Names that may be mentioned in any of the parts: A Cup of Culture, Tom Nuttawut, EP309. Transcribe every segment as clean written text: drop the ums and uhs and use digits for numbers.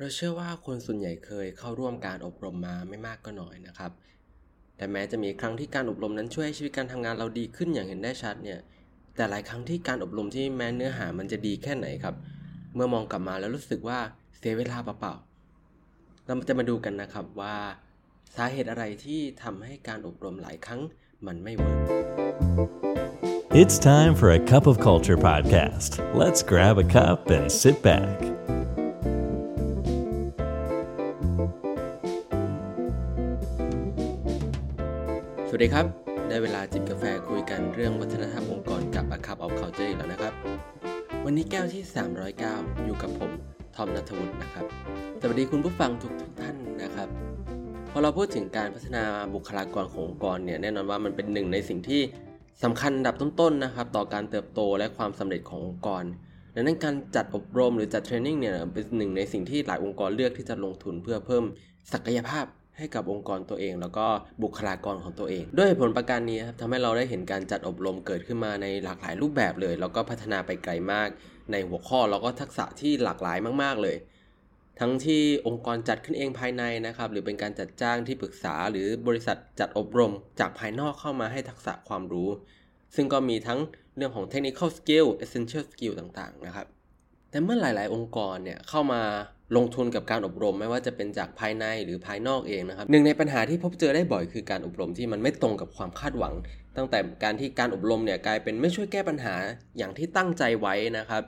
เราเชื่อว่าคนส่วนใหญ่เคยเข้าร่วมการอบรมมาไม่มากก็น้อยนะครับแต่แม้จะมีครั้งที่การอบรมนั้นช่วยให้ชีวิตการทำงานเราดีขึ้นอย่างเห็นได้ชัดเนี่ยแต่หลายครั้งที่การอบรมที่แม้เนื้อหามันจะดีแค่ไหนครับเมื่อมองกลับมาแล้วรู้สึกว่าเสียเวลาเปล่าๆเราจะมาดูกันนะครับว่าสาเหตุอะไรที่ทำให้การอบรมหลายครั้งมันไม่เวิร์ค It's time for a cup of culture podcast. Let's grab a cup and sit back. สวัสดีครับได้เวลาจิบกาแฟคุยกันเรื่องวัฒนธรรมองค์กรกับ A Cup of Culture แล้วนะครับวันนี้แก้วที่309อยู่กับผมทอมณัฐวุฒินะครับสวัสดีคุณผู้ฟังทุกท่านนะครับพอเราพูดถึงการพัฒนาบุคลากรขององค์กรเนี่ยแน่นอนว่ามันเป็นหนึ่งในสิ่งที่สำคัญอันดับต้นๆนะครับต่อการเติบโตและความสำเร็จขององค์กรดังนั้นการจัดอบรมหรือจัดเทรนนิ่งเนี่ยเป็นหนึ่งในสิ่งที่หลายองค์กรเลือกที่จะลงทุนเพื่อเพิ่มศักยภาพให้กับองค์กรตัวเองแล้วก็บุคลากรของตัวเองด้วยผลประการนี้ครับทำให้เราได้เห็นการจัดอบรมเกิดขึ้นมาในหลากหลายรูปแบบเลยแล้วก็พัฒนาไปไกลมากในหัวข้อแล้วก็ทักษะที่หลากหลายมากๆเลยทั้งที่องค์กรจัดขึ้นเองภายในนะครับหรือเป็นการจัดจ้างที่ปรึกษาหรือบริษัทจัดอบรมจากภายนอกเข้ามาให้ทักษะความรู้ซึ่งก็มีทั้งเรื่องของ Technical Skill Essential Skill ต่างๆนะครับแต่เมื่อหลายๆองค์กรเนี่ยเข้ามาลงทุนกับการอบรมไม่ว่าจะเป็นจากภายในหรือภายนอกเองนะครับหนึ่งในปัญหาที่พบเจอได้บ่อยคือการอบรมที่มันไม่ตรงกับความคาดหวังตั้งแต่การที่การอบรมเนี่ยกลายเป็นไม่ช่วยแก้ปัญหาอย่างที่ตั้งใจไว้นะครับ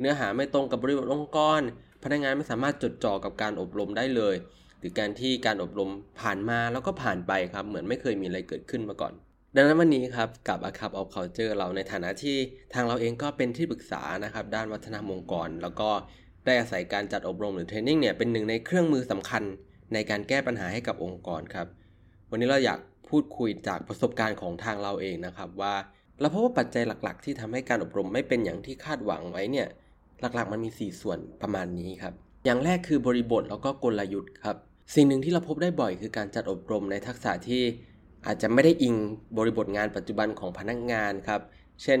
เนื้อหาไม่ตรงกับบริบทองค์กรพนักงานไม่สามารถจดจ่อกับการอบรมได้เลยหรือการที่การอบรมผ่านมาแล้วก็ผ่านไปครับเหมือนไม่เคยมีอะไรเกิดขึ้นมาก่อนดังนั้นวันนี้ครับกับ A Cup of Culture เราในฐานะที่ทางเราเองก็เป็นที่ปรึกษานะครับด้านวัฒนธรรมองค์กรแล้วก็ได้อาศัยการจัดอบรมหรือเทรนนิ่งเนี่ยเป็นหนึ่งในเครื่องมือสำคัญในการแก้ปัญหาให้กับองค์กรครับวันนี้เราอยากพูดคุยจากประสบการณ์ของทางเราเองนะครับว่าเราพบว่าปัจจัยหลักๆที่ทำให้การอบรมไม่เป็นอย่างที่คาดหวังไว้เนี่ยหลักๆมันมี4ส่วนประมาณนี้ครับอย่างแรกคือบริบทแล้วก็กลยุทธ์ครับสิ่งหนึ่งที่เราพบได้บ่อยคือการจัดอบรมในทักษะที่อาจจะไม่ได้อิงบริบทงานปัจจุบันของพนักงานครับเช่น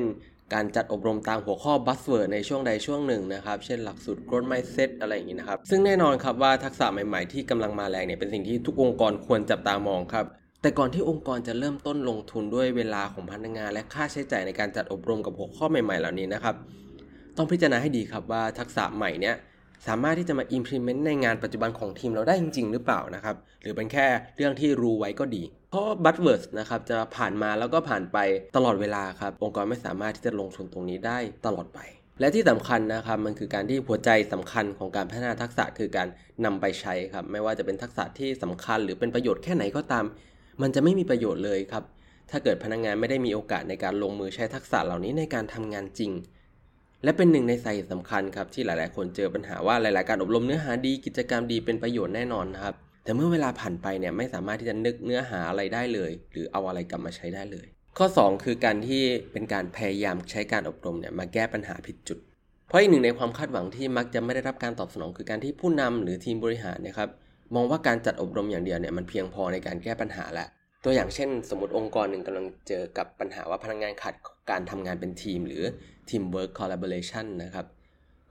การจัดอบรมตามหัวข้อบัสเวิร์ดในช่วงใดช่วงหนึ่งนะครับเช่นหลักสูตร Growth Mindset อะไรอย่างนี้นะครับซึ่งแน่นอนครับว่าทักษะใหม่ๆที่กำลังมาแรงเนี่ยเป็นสิ่งที่ทุกองค์กรควรจับตามองครับแต่ก่อนที่องค์กรจะเริ่มต้นลงทุนด้วยเวลาของพนักงานและค่าใช้จ่ายในการจัดอบรมกับหัวข้อใหม่ๆเหล่านี้นะครับต้องพิจารณาให้ดีครับว่าทักษะใหม่เนี่ยสามารถที่จะมา implement ในงานปัจจุบันของทีมเราได้จริงๆหรือเปล่านะครับหรือเป็นแค่เรื่องที่รู้ไว้ก็ดีเพราะ buzzwords นะครับจะผ่านมาแล้วก็ผ่านไปตลอดเวลาครับองค์กรไม่สามารถที่จะลงทุนตรงนี้ได้ตลอดไปและที่สำคัญนะครับมันคือการที่หัวใจสำคัญของการพัฒนาทักษะคือการนำไปใช้ครับไม่ว่าจะเป็นทักษะที่สำคัญหรือเป็นประโยชน์แค่ไหนก็ตามมันจะไม่มีประโยชน์เลยครับถ้าเกิดพนักงานไม่ได้มีโอกาสในการลงมือใช้ทักษะเหล่านี้ในการทำงานจริงและเป็นหนึ่งในสาเหตุสำคัญครับที่หลายๆคนเจอปัญหาว่าหลายๆการอบรมเนื้อหาดีกิจกรรมดีเป็นประโยชน์แน่นอนนะครับแต่เมื่อเวลาผ่านไปเนี่ยไม่สามารถที่จะนึกเนื้อหาอะไรได้เลยหรือเอาอะไรกลับมาใช้ได้เลยข้อ2คือการที่เป็นการพยายามใช้การอบรมเนี่ยมาแก้ปัญหาผิดจุดเพราะอีกหนึ่งในความคาดหวังที่มักจะไม่ได้รับการตอบสนองคือการที่ผู้นำหรือทีมบริหารนะครับมองว่าการจัดอบรมอย่างเดียวเนี่ยมันเพียงพอในการแก้ปัญหาละตัวอย่างเช่นสมมติองค์กรหนึ่งกำลังเจอกับปัญหาว่าพนักงานขาดการทำงานเป็นทีมหรือ teamwork collaboration นะครับ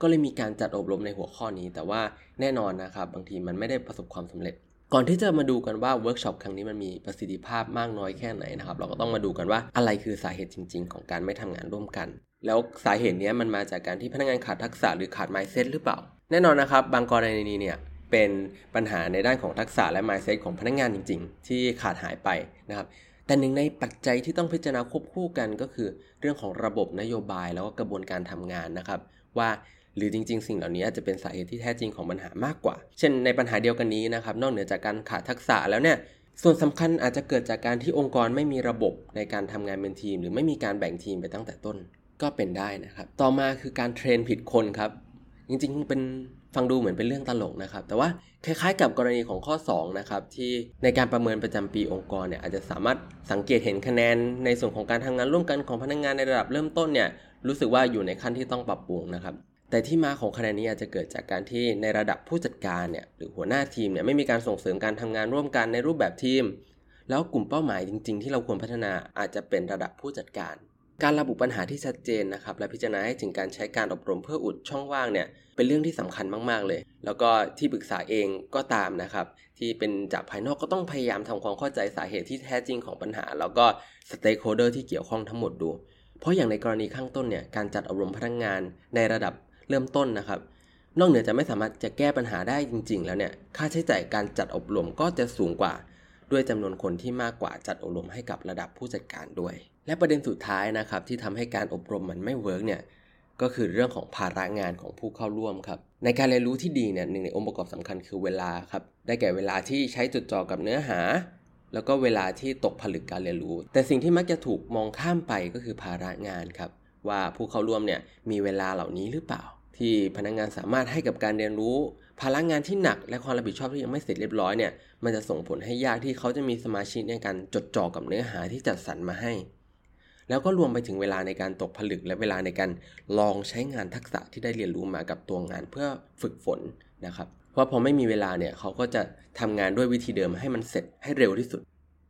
ก็เลยมีการจัดอบรมในหัวข้อนี้แต่ว่าแน่นอนนะครับบางทีมันไม่ได้ประสบความสำเร็จก่อนที่จะมาดูกันว่าเวิร์กช็อปครั้งนี้มันมีประสิทธิภาพมากน้อยแค่ไหนนะครับเราก็ต้องมาดูกันว่าอะไรคือสาเหตุจริงๆของการไม่ทำงานร่วมกันแล้วสาเหตุนี้มันมาจากการที่พนักงานขาดทักษะหรือขาด mindset หรือเปล่าแน่นอนนะครับบางกรณีเนี่ยเป็นปัญหาในด้านของทักษะและ mindset ของพนักงานจริงๆที่ขาดหายไปนะครับแต่หนึ่งในปัจจัยที่ต้องพิจารณาควบคู่กันก็คือเรื่องของระบบนโยบายแล้วก็กระบวนการทำงานนะครับว่าหรือจริงๆสิ่งเหล่านี้อาจจะเป็นสาเหตุที่แท้จริงของปัญหามากกว่าเช่นในปัญหาเดียวกันนี้นะครับนอกเหนือจากการขาดทักษะแล้วเนี่ยส่วนสำคัญอาจจะเกิดจากการที่องค์กรไม่มีระบบในการทำงานเป็นทีมหรือไม่มีการแบ่งทีมไปตั้งแต่ต้นก็เป็นได้นะครับต่อมาคือการเทรนผิดคนครับจริงๆเป็นฟังดูเหมือนเป็นเรื่องตลกนะครับแต่ว่าคล้ายๆกับกรณีของข้อ2นะครับที่ในการประเมินประจำปีองค์กรเนี่ยอาจจะสามารถสังเกตเห็นคะแนนในส่วนของการทำงานร่วมกันของพนักงานในระดับเริ่มต้นเนี่ยรู้สึกว่าอยู่ในขั้นที่ต้องปรับปรุงนะครับแต่ที่มาของคะแนนนี้อาจจะเกิดจากการที่ในระดับผู้จัดการเนี่ยหรือหัวหน้าทีมเนี่ยไม่มีการส่งเสริมการทำงานร่วมกันในรูปแบบทีมแล้วกลุ่มเป้าหมายจริงๆที่เราควรพัฒนาอาจจะเป็นระดับผู้จัดการ การระบุปัญหาที่ชัดเจนนะครับและพิจารณาให้ถึงการใช้การอบรมเพื่ออุดช่องว่างเนี่ยเป็นเรื่องที่สำคัญมากๆเลยแล้วก็ที่ปรึกษาเองก็ตามนะครับที่เป็นจากภายนอกก็ต้องพยายามทำความเข้าใจสาเหตุที่แท้จริงของปัญหาแล้วก็สเต็กโฮลเดอร์ที่เกี่ยวข้องทั้งหมดดูเพราะอย่างในกรณีข้างต้นเนี่ยการจัดอบรมพนักงานในระดับเริ่มต้นนะครับนอกเหนือจะไม่สามารถจะแก้ปัญหาได้จริงๆแล้วเนี่ยค่าใช้จ่ายการจัดอบรมก็จะสูงกว่าด้วยจำนวนคนที่มากกว่าจัดอบรมให้กับระดับผู้จัดการด้วยและประเด็นสุดท้ายนะครับที่ทำให้การอบรมมันไม่เวิร์กเนี่ยก็คือเรื่องของภาระงานของผู้เข้าร่วมครับในการเรียนรู้ที่ดีเนี่ยหนึ่งในองค์ประกอบสำคัญคือเวลาครับได้แก่เวลาที่ใช้จดจ่อกับเนื้อหาแล้วก็เวลาที่ตกผลึกการเรียนรู้แต่สิ่งที่มักจะถูกมองข้ามไปก็คือภาระงานครับว่าผู้เข้าร่วมเนี่ยมีเวลาเหล่านี้หรือเปล่าที่พนักงานสามารถให้กับการเรียนรู้ภาระงานที่หนักและความรับผิดชอบที่ยังไม่เสร็จเรียบร้อยเนี่ยมันจะส่งผลให้ยากที่เขาจะมีสมาชิกในการจดจ่อกับเนื้อหาที่จัดสรรมาให้แล้วก็รวมไปถึงเวลาในการตกผลึกและเวลาในการลองใช้งานทักษะที่ได้เรียนรู้มากับตัวงานเพื่อฝึกฝนนะครับเพราะพอไม่มีเวลาเนี่ยเขาก็จะทำงานด้วยวิธีเดิมให้มันเสร็จให้เร็วที่สุด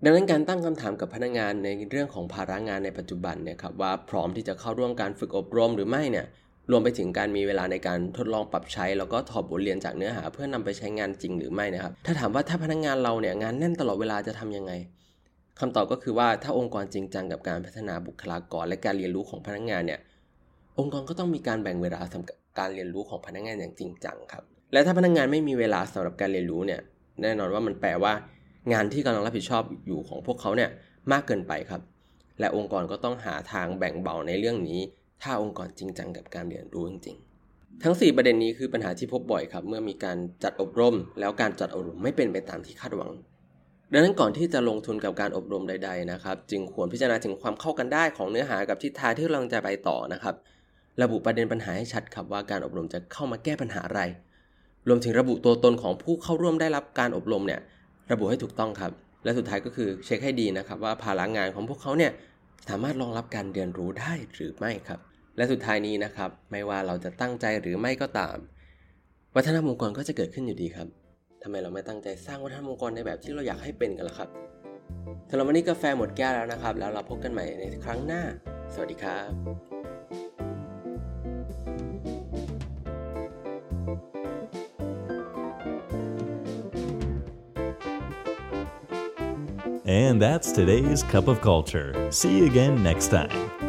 ดังนั้นการตั้งคำถามกับพนักงานในเรื่องของภาระงานในปัจจุบันเนี่ยครับว่าพร้อมที่จะเข้าร่วมการฝึกอบรมหรือไม่เนี่ยรวมไปถึงการมีเวลาในการทดลองปรับใช้แล้วก็ถอดบทเรียนจากเนื้อหาเพื่อนำไปใช้งานจริงหรือไม่นะครับถ้าถามว่าถ้าพนักงานเราเนี่ยงานแน่นตลอดเวลาจะทำยังไงคำตอบก็คือว่าถ้าองค์กรจริงจังกับการพัฒนาบุคลากรและการเรียนรู้ของพนักงานเนี่ยองค์กรก็ต้องมีการแบ่งเวลาสำหรับการเรียนรู้ของพนักงานอย่างจริงจังครับและถ้าพนักงานไม่มีเวลาสำหรับการเรียนรู้เนี่ยแน่นอนว่ามันแปลว่างานที่กำลังรับผิดชอบอยู่ของพวกเขาเนี่ยมากเกินไปครับและองค์กรก็ต้องหาทางแบ่งเบาในเรื่องนี้ถ้าองค์กรจริงจังกับการเรียนรู้จริงๆทั้ง4ประเด็นนี้คือปัญหาที่พบบ่อยครับเมื่อมีการจัดอบรมแล้วการจัดอบรมไม่เป็นไปตามที่คาดหวังดังนั้นก่อนที่จะลงทุนกับการอบรมใดๆนะครับจึงควรพิจารณาถึงความเข้ากันได้ของเนื้อหากับทิศทางที่กำลังจะไปต่อนะครับระบุประเด็นปัญหาให้ชัดครับว่าการอบรมจะเข้ามาแก้ปัญหาอะไรรวมถึงระบุตัวตนของผู้เข้าร่วมได้รับการอบรมเนี่ยระบุให้ถูกต้องครับและสุดท้ายก็คือเช็คให้ดีนะครับว่าภาระงานของพวกเขาเนี่ยสามารถรองรับการเรียนรู้ได้หรือไม่ครับและสุดท้ายนี้นะครับไม่ว่าเราจะตั้งใจหรือไม่ก็ตามวัฒนธรรมองค์กรก็จะเกิดขึ้นอยู่ดีครับทำไมเราไม่ตั้งใจสร้างวัฒนธรรมองค์กรในแบบที่เราอยากให้เป็นกันล่ะครับสำหรับวันนี้กาแฟหมดแก้วแล้วนะครับแล้วเราพบกันใหม่ในครั้งหน้าสวัสดีครับAnd that's today's Cup of Culture. See you again next time.